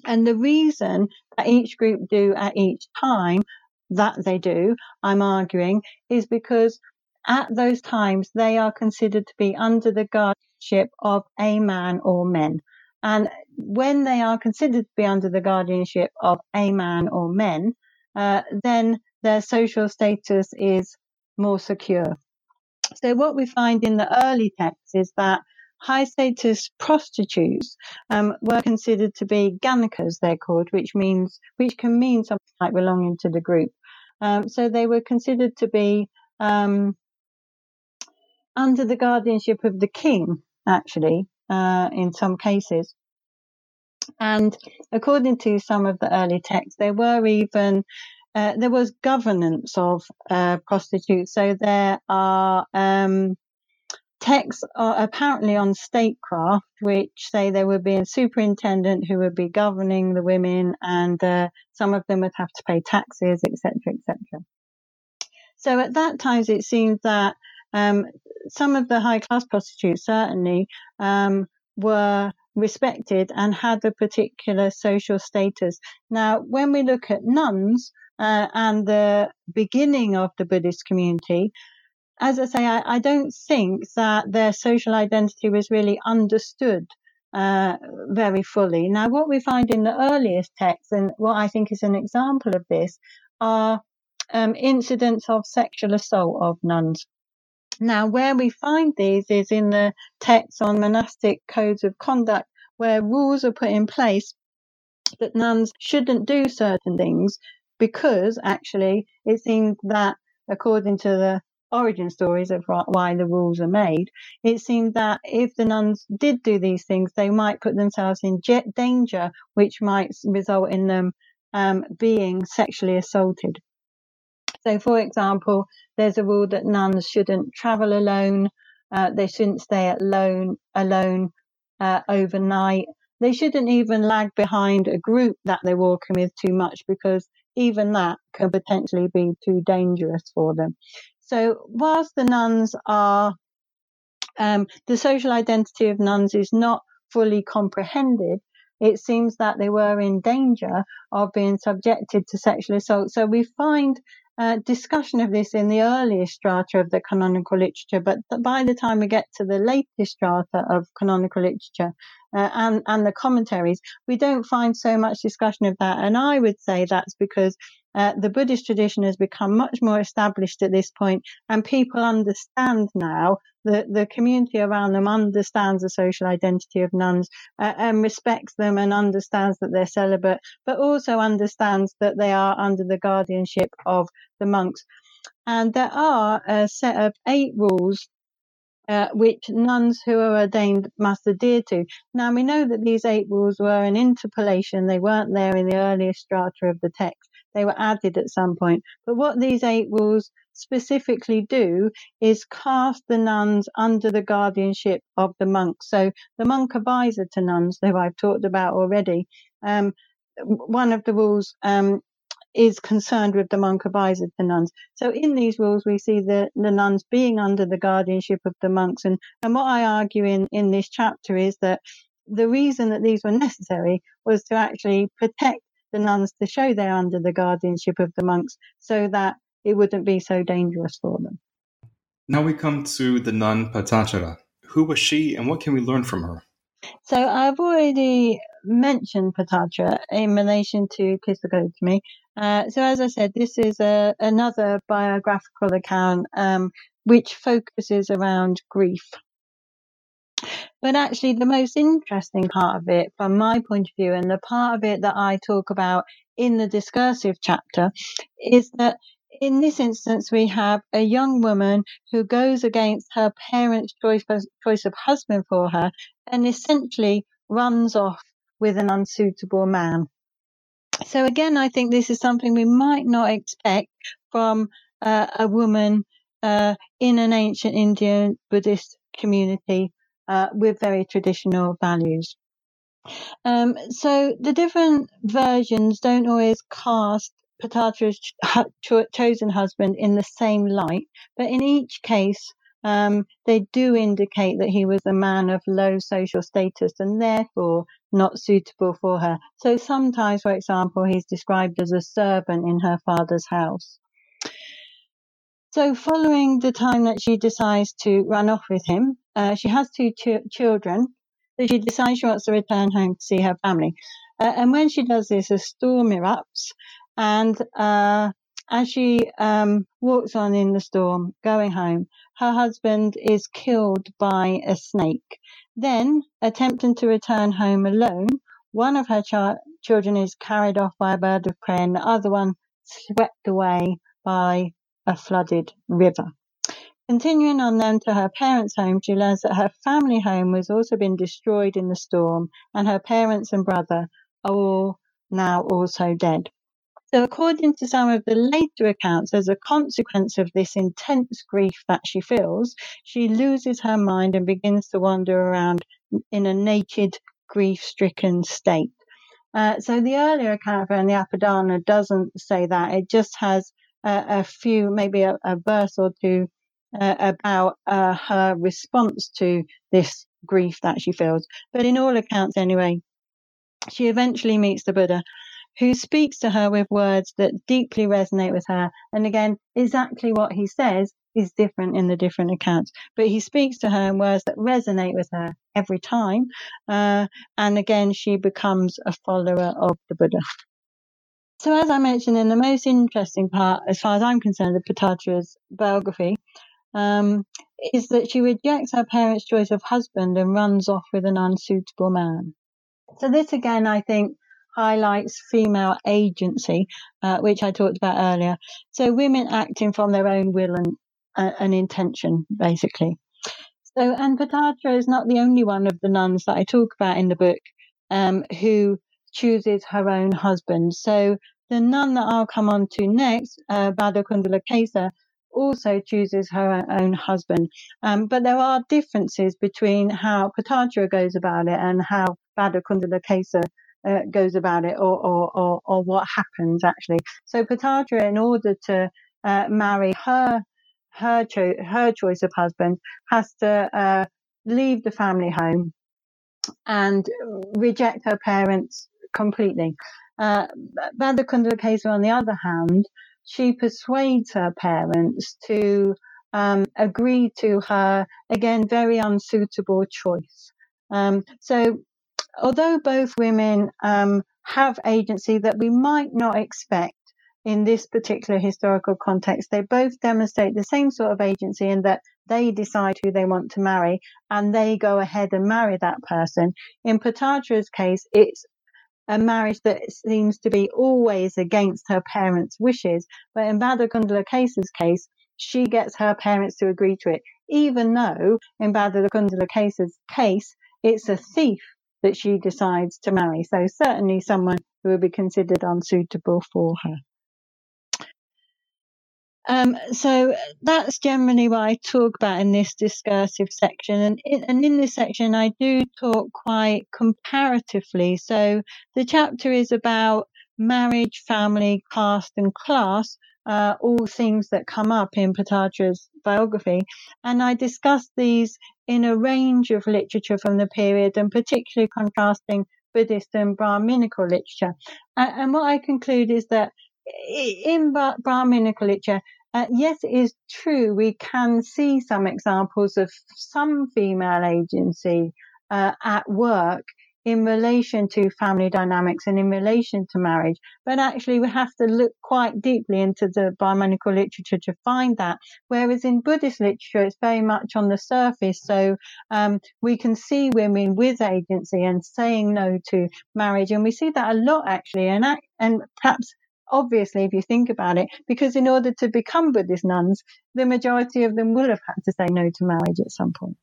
And the reason that each group do at each time that they do, I'm arguing, is because at those times they are considered to be under the guardianship of a man or men. And when they are considered to be under the guardianship of a man or men, uh, then their social status is more secure. So what we find in the early texts is that high-status prostitutes um, were considered to be ganakas, they're called, which means which can mean something like belonging to the group. Um, so they were considered to be um, under the guardianship of the king, actually. Uh, in some cases. And according to some of the early texts, there were even, uh, there was governance of uh, prostitutes. So there are um, texts are apparently on statecraft, which say there would be a superintendent who would be governing the women, and uh, some of them would have to pay taxes, et cetera, et cetera. So at that time, it seems that Um, some of the high-class prostitutes certainly um, were respected and had a particular social status. Now, when we look at nuns uh, and the beginning of the Buddhist community, as I say, I, I don't think that their social identity was really understood uh, very fully. Now, what we find in the earliest texts, and what I think is an example of this, are um, incidents of sexual assault of nuns. Now, where we find these is in the texts on monastic codes of conduct, where rules are put in place that nuns shouldn't do certain things because, actually, it seems that, according to the origin stories of why the rules are made, it seemed that if the nuns did do these things, they might put themselves in danger, which might result in them um, being sexually assaulted. So, for example, there's a rule that nuns shouldn't travel alone. Uh, they shouldn't stay alone, alone uh, overnight. They shouldn't even lag behind a group that they're walking with too much, because even that can potentially be too dangerous for them. So whilst the nuns are, um, the social identity of nuns is not fully comprehended, it seems that they were in danger of being subjected to sexual assault. So we find Uh, discussion of this in the earliest strata of the canonical literature, but th- by the time we get to the latest strata of canonical literature uh, and, and the commentaries, we don't find so much discussion of that. And I would say that's because uh, the Buddhist tradition has become much more established at this point, and people understand now, the, the community around them understands the social identity of nuns uh, and respects them and understands that they're celibate, but also understands that they are under the guardianship of the monks. And there are a set of eight rules uh, which nuns who are ordained must adhere to. Now, we know that these eight rules were an interpolation. They weren't there in the earliest strata of the text. They were added at some point. But what these eight rules specifically do is cast the nuns under the guardianship of the monks. So the monk advisor to nuns, who I've talked about already, um, one of the rules um, is concerned with the monk abides with the nuns. So in these rules, we see the, the nuns being under the guardianship of the monks. And, and what I argue in, in this chapter is that the reason that these were necessary was to actually protect the nuns, to show they're under the guardianship of the monks so that it wouldn't be so dangerous for them. Now we come to the nun Paṭācārā. Who was she and what can we learn from her? So I've already mentioned Paṭācārā in relation to Kisāgotamī. Uh, so as I said, this is a, another biographical account um, which focuses around grief. But actually the most interesting part of it from my point of view, and the part of it that I talk about in the discursive chapter, is that in this instance we have a young woman who goes against her parents' choice, choice of husband for her and essentially runs off with an unsuitable man. So again, I think this is something we might not expect from uh, a woman uh, in an ancient Indian Buddhist community uh, with very traditional values. Um, so the different versions don't always cast Paṭācāra's cho- cho- chosen husband in the same light, but in each case, um, they do indicate that he was a man of low social status and therefore not suitable for her. So sometimes, for example, he's described as a servant in her father's house. So following the time that she decides to run off with him, uh, she has two ch- children, so she decides she wants to return home to see her family. Uh, and when she does this, a storm erupts, and uh, as she um, walks on in the storm, going home, her husband is killed by a snake. Then, attempting to return home alone, one of her ch- children is carried off by a bird of prey and the other one swept away by a flooded river. Continuing on then to her parents' home, she learns that her family home has also been destroyed in the storm and her parents and brother are all now also dead. So according to some of the later accounts, as a consequence of this intense grief that she feels, she loses her mind and begins to wander around in a naked, grief-stricken state. Uh, so the earlier account in the Apadana doesn't say that. It just has uh, a few, maybe a, a verse or two uh, about uh, her response to this grief that she feels. But in all accounts anyway, she eventually meets the Buddha, who speaks to her with words that deeply resonate with her. And again, exactly what he says is different in the different accounts. But he speaks to her in words that resonate with her every time. Uh, and again, she becomes a follower of the Buddha. So as I mentioned, in the most interesting part, as far as I'm concerned, of Paṭācāra's biography, um, is that she rejects her parents' choice of husband and runs off with an unsuitable man. So this again, I think, highlights female agency, uh, which I talked about earlier. So women acting from their own will and, uh, and intention, basically. So, and Paṭācārā is not the only one of the nuns that I talk about in the book um, who chooses her own husband. So the nun that I'll come on to next, uh, Bhaddā Kuṇḍalakesā, also chooses her own husband. Um, but there are differences between how Paṭācārā goes about it and how Bhaddā Kuṇḍalakesā Uh, goes about it, or, or or or what happens actually. So Paṭācārā, in order to uh, marry her her cho- her choice of husband, has to uh, leave the family home and reject her parents completely. Uh, Bhaddā Kuṇḍalakesā, on the other hand, she persuades her parents to um, agree to her again very unsuitable choice. Um, so. Although both women um, have agency that we might not expect in this particular historical context, they both demonstrate the same sort of agency in that they decide who they want to marry and they go ahead and marry that person. In Paṭācāra's case, it's a marriage that seems to be always against her parents' wishes. But in Bhaddā Kuṇḍalakesā's case, she gets her parents to agree to it, even though in Bhaddā Kuṇḍalakesā's case, it's a thief that she decides to marry. So certainly someone who would be considered unsuitable for her. Um, so that's generally what I talk about in this discursive section. And in, and in this section, I do talk quite comparatively. So the chapter is about marriage, family, caste, and class, uh, all things that come up in Paṭācārā's biography. And I discussed these in a range of literature from the period, and particularly contrasting Buddhist and Brahminical literature. Uh, and what I conclude is that in Brah- Brahminical literature, Uh, yes, it is true. We can see some examples of some female agency uh, at work in relation to family dynamics and in relation to marriage. But actually, we have to look quite deeply into the Brahmanical literature to find that. Whereas in Buddhist literature, it's very much on the surface. So um, we can see women with agency and saying no to marriage. And we see that a lot, actually, and and perhaps obviously, if you think about it, because in order to become Buddhist nuns, the majority of them will have had to say no to marriage at some point.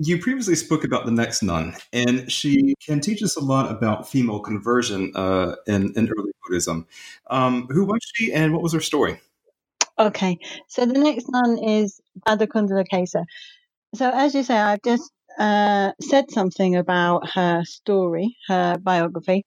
You previously spoke about the next nun, and she can teach us a lot about female conversion uh, in, in early Buddhism. Um, who was she and what was her story? Okay, so the next nun is Bhaddā Kuṇḍalakesā. So as you say, I've just uh, said something about her story, her biography.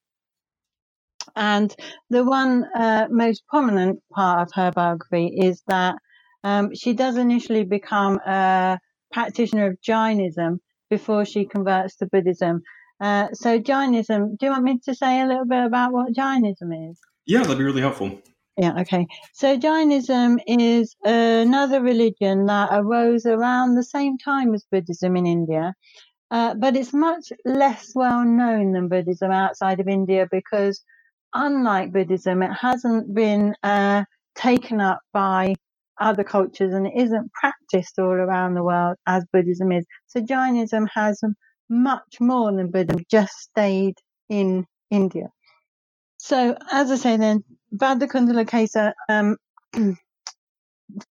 And the one uh, most prominent part of her biography is that um, she does initially become a practitioner of Jainism before she converts to Buddhism. Uh, so Jainism, do you want me to say a little bit about what Jainism is? Yeah, that'd be really helpful. Yeah, okay. So Jainism is another religion that arose around the same time as Buddhism in India. Uh, but it's much less well known than Buddhism outside of India because unlike Buddhism, it hasn't been uh, taken up by other cultures and it isn't practiced all around the world as Buddhism is. So Jainism has much more than Buddhism, just stayed in India. So as I say then, Bhaddā Kuṇḍalakesā um,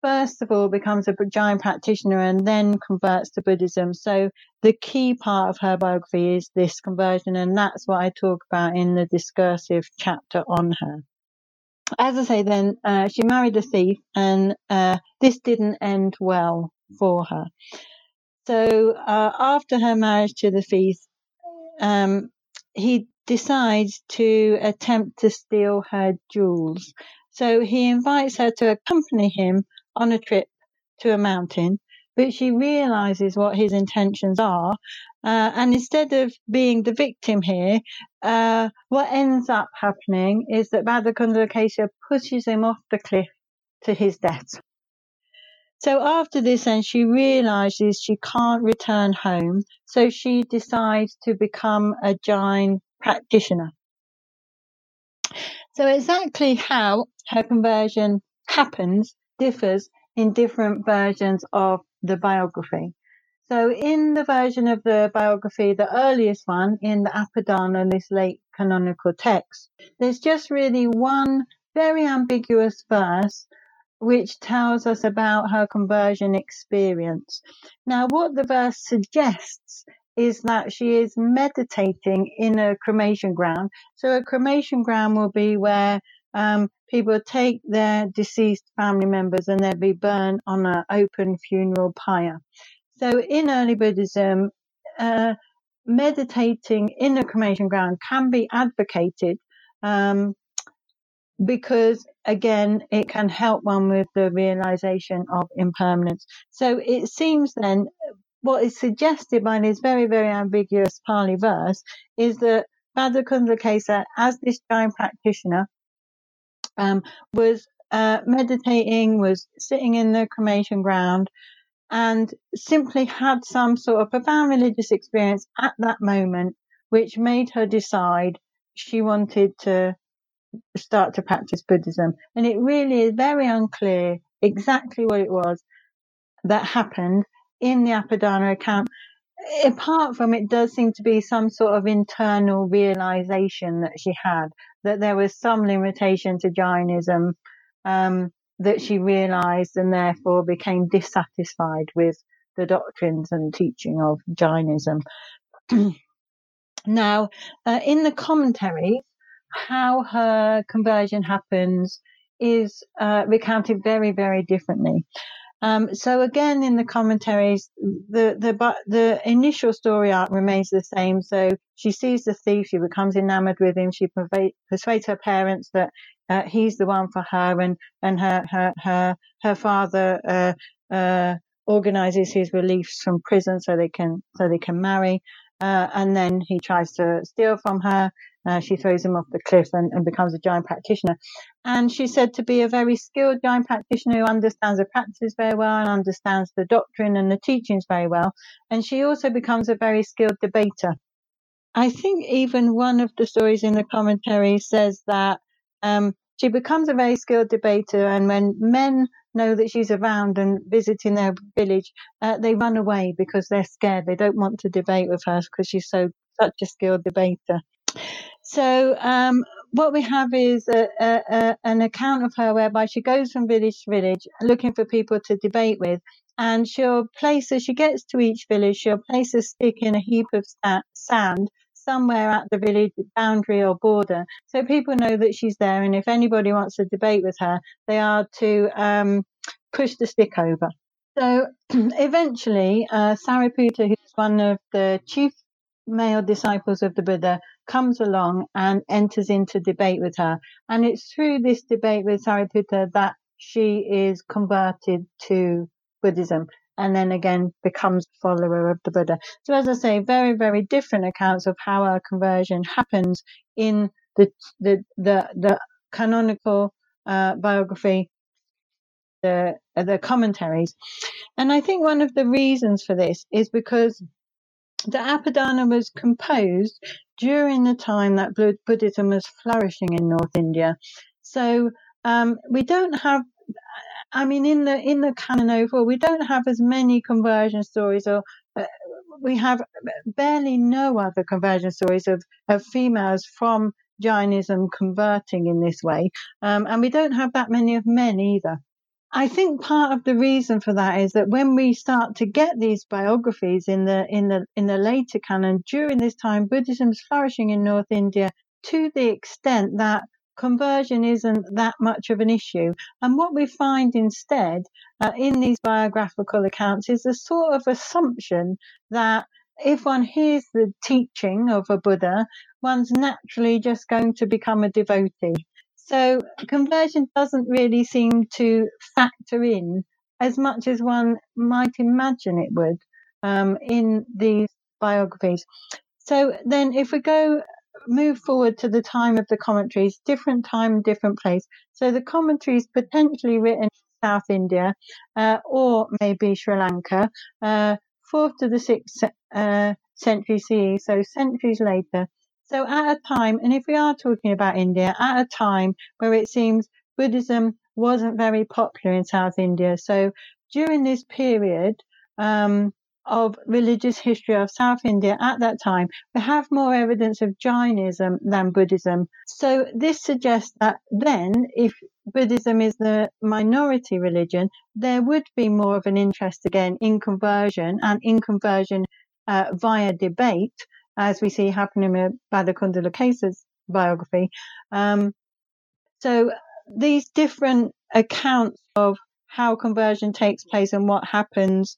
first of all becomes a Jain practitioner and then converts to Buddhism. So the key part of her biography is this conversion, and that's what I talk about in the discursive chapter on her. As I say then, uh, she married a thief, and uh, this didn't end well for her. So uh, after her marriage to the thief, um, he decides to attempt to steal her jewels. So he invites her to accompany him on a trip to a mountain, but she realizes what his intentions are. Uh, and instead of being the victim here, uh, what ends up happening is that Bhaddā Kuṇḍalakesā pushes him off the cliff to his death. So after this, then she realizes she can't return home. So she decides to become a Jain practitioner. So exactly how her conversion happens differs in different versions of the biography. So in the version of the biography, the earliest one in the Apadana, this late canonical text, there's just really one very ambiguous verse which tells us about her conversion experience. Now, what the verse suggests is that she is meditating in a cremation ground. So a cremation ground will be where um, people take their deceased family members and they'll be burned on an open funeral pyre. So in early Buddhism, uh, meditating in a cremation ground can be advocated um, because, again, it can help one with the realization of impermanence. So it seems then what is suggested by this very, very ambiguous Pali verse is that Bhaddā Kuṇḍalakesā, as this Jain practitioner, um, was uh, meditating, was sitting in the cremation ground, and simply had some sort of profound religious experience at that moment, which made her decide she wanted to start to practice Buddhism. And it really is very unclear exactly what it was that happened in the Apadana account, apart from it does seem to be some sort of internal realization that she had, that there was some limitation to Jainism um, that she realized and therefore became dissatisfied with the doctrines and teaching of Jainism. Now, uh, in the commentaries, how her conversion happens is uh, recounted very, very differently. Um, so again, in the commentaries, the the the initial story arc remains the same. So she sees the thief, she becomes enamored with him, she pervade, persuades her parents that uh, he's the one for her, and and her her her her father uh, uh, organizes his release from prison so they can so they can marry. Uh, and then he tries to steal from her. Uh, she throws him off the cliff and, and becomes a giant practitioner. And she's said to be a very skilled giant practitioner who understands the practices very well and understands the doctrine and the teachings very well. And she also becomes a very skilled debater. I think even one of the stories in the commentary says that um, she becomes a very skilled debater, and when men know that she's around and visiting their village, uh, they run away because they're scared. They don't want to debate with her because she's so such a skilled debater. So um, what we have is a, a, a, an account of her whereby she goes from village to village looking for people to debate with, and she'll place, as she gets to each village, she'll place a stick in a heap of sand somewhere at the village boundary or border, so people know that she's there, and if anybody wants to debate with her, they are to um, push the stick over. So eventually, uh, Sariputta, who's one of the chief male disciples of the Buddha, comes along and enters into debate with her. And it's through this debate with Sariputta that she is converted to Buddhism, and then again becomes a follower of the Buddha. So as I say, very, very different accounts of how our conversion happens in the the the, the canonical uh, biography, the the commentaries. And I think one of the reasons for this is because the Apadana was composed during the time that Buddhism was flourishing in North India. So um, we don't have... I mean, in the in the canon overall, we don't have as many conversion stories, or uh, we have barely no other conversion stories of, of females from Jainism converting in this way. Um, and we don't have that many of men either. I think part of the reason for that is that when we start to get these biographies in the in the in the later canon, during this time, Buddhism's flourishing in North India to the extent that conversion isn't that much of an issue. And what we find instead uh, in these biographical accounts is a sort of assumption that if one hears the teaching of a Buddha, one's naturally just going to become a devotee. So conversion doesn't really seem to factor in as much as one might imagine it would um, in these biographies. So then if we go move forward to the time of the commentaries, different time, different place. So the commentaries potentially written in South India uh, or maybe Sri Lanka, uh, fourth to the sixth uh, century C E, so centuries later. So at a time, and if we are talking about India, at a time where it seems Buddhism wasn't very popular in South India. So during this period um, of religious history of South India at that time, we have more evidence of Jainism than Buddhism. So this suggests that then, if Buddhism is the minority religion, there would be more of an interest again in conversion, and in conversion uh, via debate, as we see happening in Bhaddā Kuṇḍalakesā's biography. Um, so these different accounts of how conversion takes place and what happens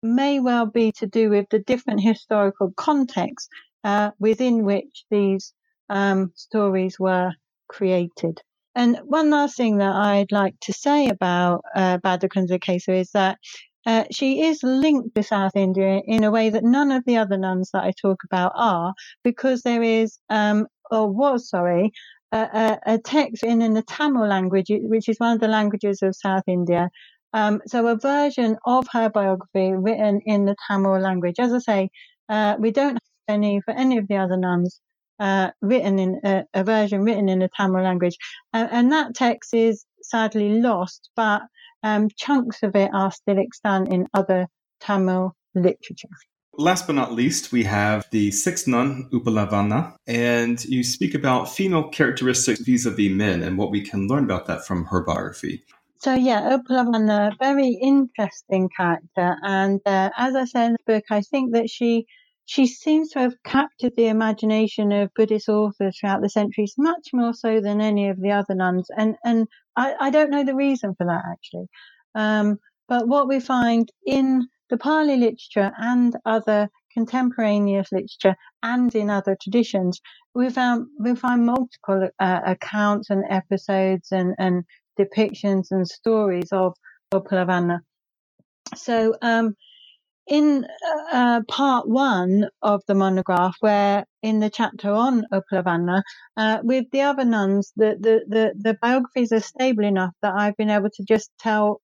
may well be to do with the different historical context uh, within which these um, stories were created. And one last thing that I'd like to say about uh, Bhaddā Kuṇḍalakesā is that Uh, she is linked to South India in a way that none of the other nuns that I talk about are, because there is, um, or was, sorry, a, a, a text in, in the Tamil language, which is one of the languages of South India. Um, so a version of her biography written in the Tamil language. As I say, uh, we don't have any for any of the other nuns uh, written in uh, a version written in the Tamil language. Uh, and that text is sadly lost, but Um, chunks of it are still extant in other Tamil literature. Last but not least, we have the sixth nun, Uppalavaṇṇā, and you speak about female characteristics vis-a-vis men and what we can learn about that from her biography. So yeah, Uppalavaṇṇā, very interesting character, and uh, as I said in the book, I think that she she seems to have captured the imagination of Buddhist authors throughout the centuries, much more so than any of the other nuns, and and I, I don't know the reason for that, actually. Um, But what we find in the Pali literature and other contemporaneous literature and in other traditions, we found we find multiple uh, accounts and episodes and, and depictions and stories of Uppalavaṇṇā. So um, in uh, part one of the monograph, where in the chapter on Uppalavaṇṇā, uh, with the other nuns, the, the, the, the biographies are stable enough that I've been able to just tell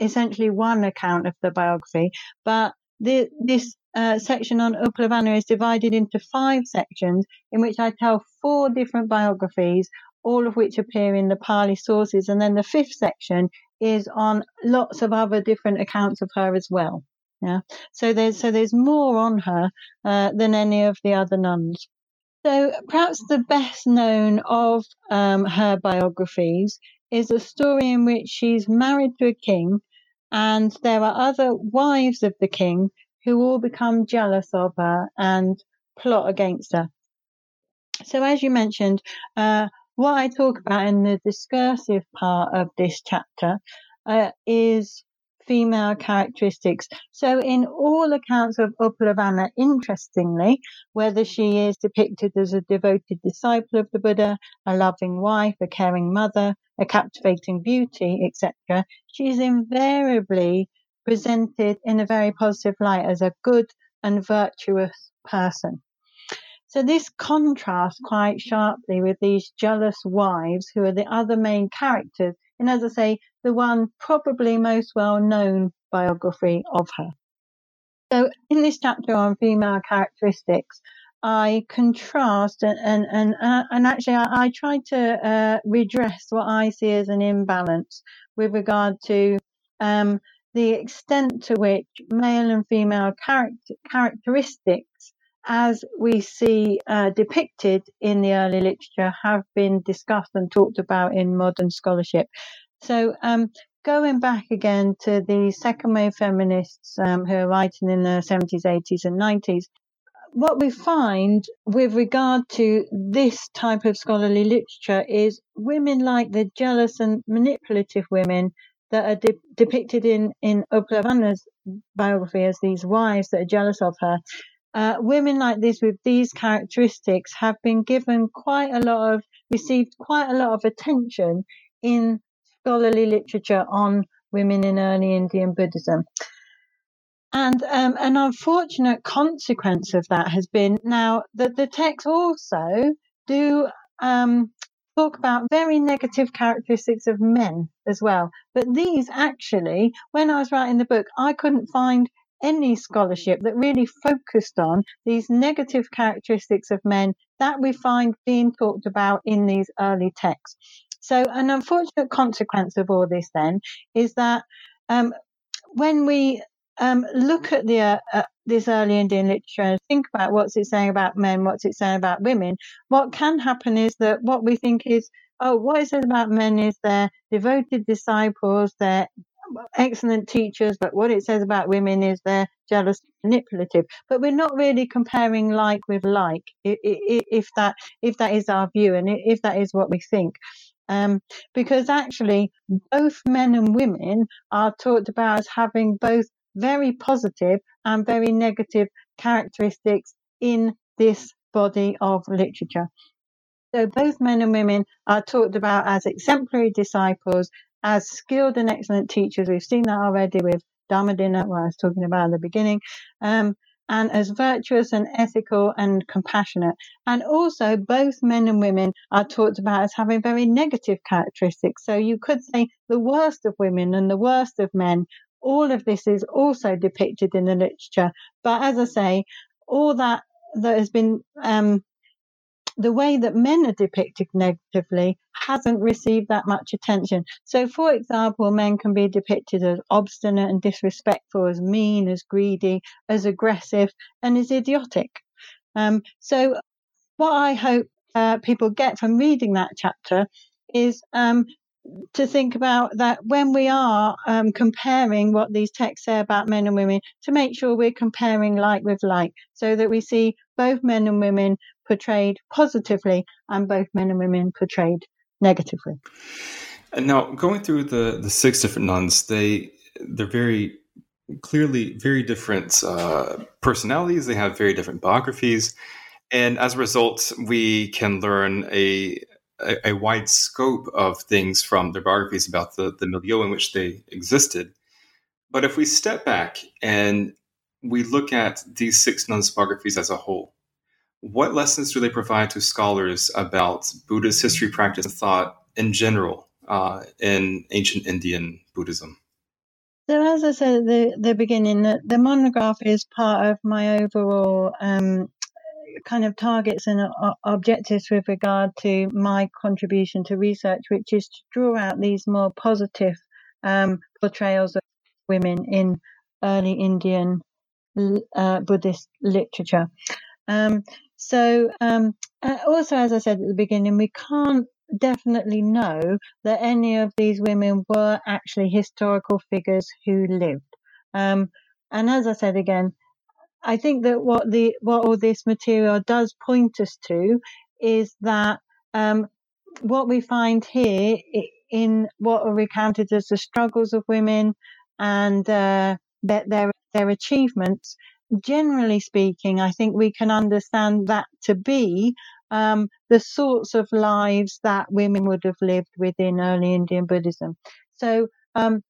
essentially one account of the biography. But the, this uh, section on Uppalavaṇṇā is divided into five sections in which I tell four different biographies, all of which appear in the Pali sources. And then the fifth section is on lots of other different accounts of her as well. Yeah. So there's so there's more on her uh, than any of the other nuns. So perhaps the best known of um, her biographies is a story in which she's married to a king, and there are other wives of the king who all become jealous of her and plot against her. So as you mentioned, uh, what I talk about in the discursive part of this chapter uh, is female characteristics. So in all accounts of Uppalavaṇṇā, interestingly, whether she is depicted as a devoted disciple of the Buddha, a loving wife, a caring mother, a captivating beauty, et cetera, she is invariably presented in a very positive light as a good and virtuous person. So this contrasts quite sharply with these jealous wives who are the other main characters. And as I say, the one probably most well-known biography of her. So in this chapter on female characteristics, I contrast and and and, uh, and actually I, I try to uh, redress what I see as an imbalance with regard to um, the extent to which male and female character, characteristics, as we see uh, depicted in the early literature, have been discussed and talked about in modern scholarship. So um, going back again to the second wave feminists um, who are writing in the seventies, eighties and nineties, what we find with regard to this type of scholarly literature is women like the jealous and manipulative women that are de- depicted in, in Uppalavaṇṇā's biography as these wives that are jealous of her. Uh, women like this with these characteristics have been given quite a lot of, received quite a lot of attention in scholarly literature on women in early Indian Buddhism. And um, an unfortunate consequence of that has been now that the texts also do um, talk about very negative characteristics of men as well. But these actually, when I was writing the book, I couldn't find any scholarship that really focused on these negative characteristics of men that we find being talked about in these early texts. So an unfortunate consequence of all this then is that um, when we um, look at the, uh, uh, this early Indian literature and think about what's it saying about men, what's it saying about women, what can happen is that what we think is, oh, what it says about men is their devoted disciples, their excellent teachers, but what it says about women is they're jealous, manipulative. But we're not really comparing like with like, if that if that is our view and if that is what we think, um, because actually both men and women are talked about as having both very positive and very negative characteristics in this body of literature. So both men and women are talked about as exemplary disciples, as skilled and excellent teachers. We've seen that already with Dhammadinnā, what I was talking about at the beginning, um, and as virtuous and ethical and compassionate. And also both men and women are talked about as having very negative characteristics. So you could say the worst of women and the worst of men. All of this is also depicted in the literature. But as I say, all that that has been um, the way that men are depicted negatively hasn't received that much attention. So, for example, men can be depicted as obstinate and disrespectful, as mean, as greedy, as aggressive, and as idiotic. Um, so what I hope uh, people get from reading that chapter is um, to think about that when we are um, comparing what these texts say about men and women, to make sure we're comparing like with like, so that we see both men and women portrayed positively and both men and women portrayed negatively. And now, going through the the six different nuns, they they're very clearly very different uh, personalities. They have very different biographies. And as a result, we can learn a a, a wide scope of things from their biographies about the, the milieu in which they existed. But if we step back and we look at these six nuns' biographies as a whole, what lessons do they provide to scholars about Buddhist history, practice, and thought in general uh, in ancient Indian Buddhism? So as I said at the, the beginning, the, the monograph is part of my overall um, kind of targets and uh, objectives with regard to my contribution to research, which is to draw out these more positive um, portrayals of women in early Indian uh, Buddhist literature. Um, so um, also, as I said at the beginning, we can't definitely know that any of these women were actually historical figures who lived. Um, and as I said again, I think that what the what all this material does point us to is that um, what we find here in what are recounted as the struggles of women and uh, their, their their achievements, generally speaking, I think we can understand that to be Um, the sorts of lives that women would have lived within early Indian Buddhism. So um,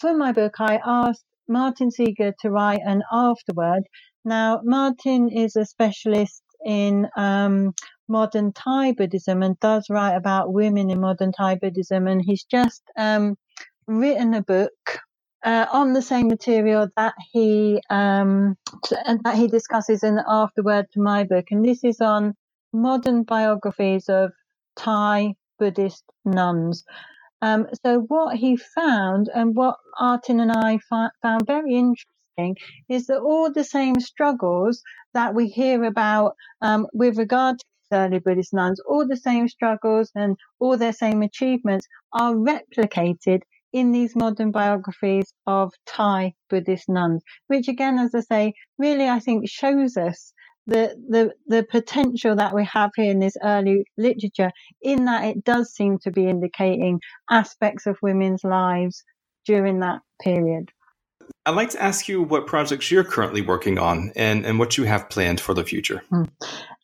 for my book, I asked Martin Seeger to write an afterword. Now, Martin is a specialist in um, modern Thai Buddhism and does write about women in modern Thai Buddhism. And he's just um, written a book uh, on the same material that he um, that he discusses in the afterword to my book. And this is on modern biographies of Thai Buddhist nuns. Um, so what he found and what Artin and I fi- found very interesting is that all the same struggles that we hear about um, with regard to early Buddhist nuns, all the same struggles and all their same achievements are replicated in these modern biographies of Thai Buddhist nuns, which again, as I say, really I think shows us The, the the potential that we have here in this early literature, in that it does seem to be indicating aspects of women's lives during that period. I'd like to ask you what projects you're currently working on and, and what you have planned for the future. Hmm.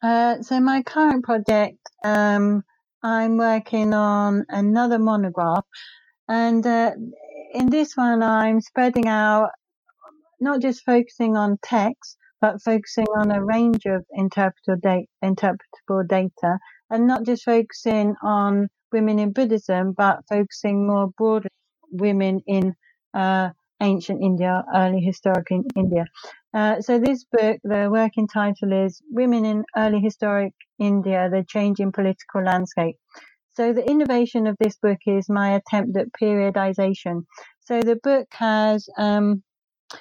Uh, so my current project, um, I'm working on another monograph. And uh, in this one, I'm spreading out, not just focusing on text, but focusing on a range of interpretable data, and not just focusing on women in Buddhism, but focusing more broadly on women in uh, ancient India, early historic in India. Uh, so this book, the working title is Women in Early Historic India, The Changing Political Landscape. So the innovation of this book is my attempt at periodization. So the book has Um,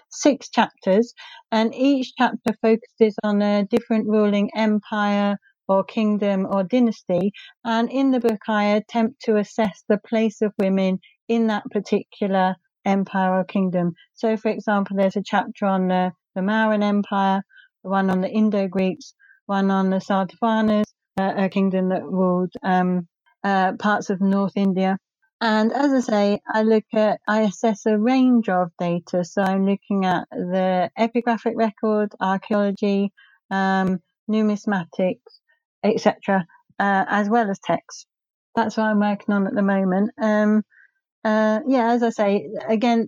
six chapters, and each chapter focuses on a different ruling empire or kingdom or dynasty, and in the book I attempt to assess the place of women in that particular empire or kingdom. So for example, there's a chapter on the, the Mauryan Empire, one on the Indo-Greeks, one on the Satavahanas, a, a kingdom that ruled um, uh, parts of North India. And as I say, I look at, I assess a range of data. So I'm looking at the epigraphic record, archaeology, um, numismatics, et cetera, uh, as well as text. That's what I'm working on at the moment. Um, uh, yeah, as I say, again,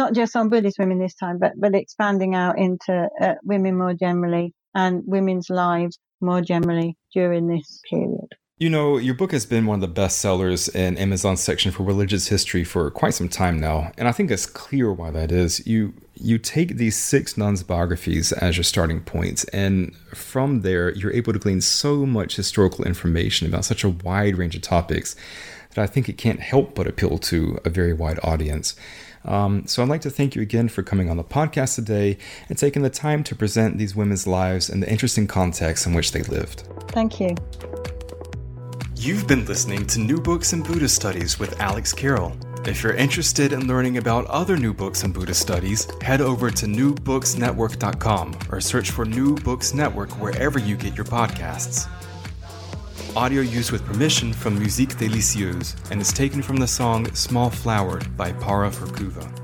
not just on Buddhist women this time, but but expanding out into uh, women more generally and women's lives more generally during this period. You know, your book has been one of the best sellers in Amazon's section for religious history for quite some time now, and I think it's clear why that is. You you take these six nuns' biographies as your starting point, and from there, you're able to glean so much historical information about such a wide range of topics that I think it can't help but appeal to a very wide audience. Um, so I'd like to thank you again for coming on the podcast today and taking the time to present these women's lives and the interesting context in which they lived. Thank you. You've been listening to New Books in Buddhist Studies with Alex Carroll. If you're interested in learning about other new books in Buddhist Studies, head over to new books network dot com or search for New Books Network wherever you get your podcasts. audio used with permission from Musique Delicieuse and is taken from the song Small Flower by Para Farkuva.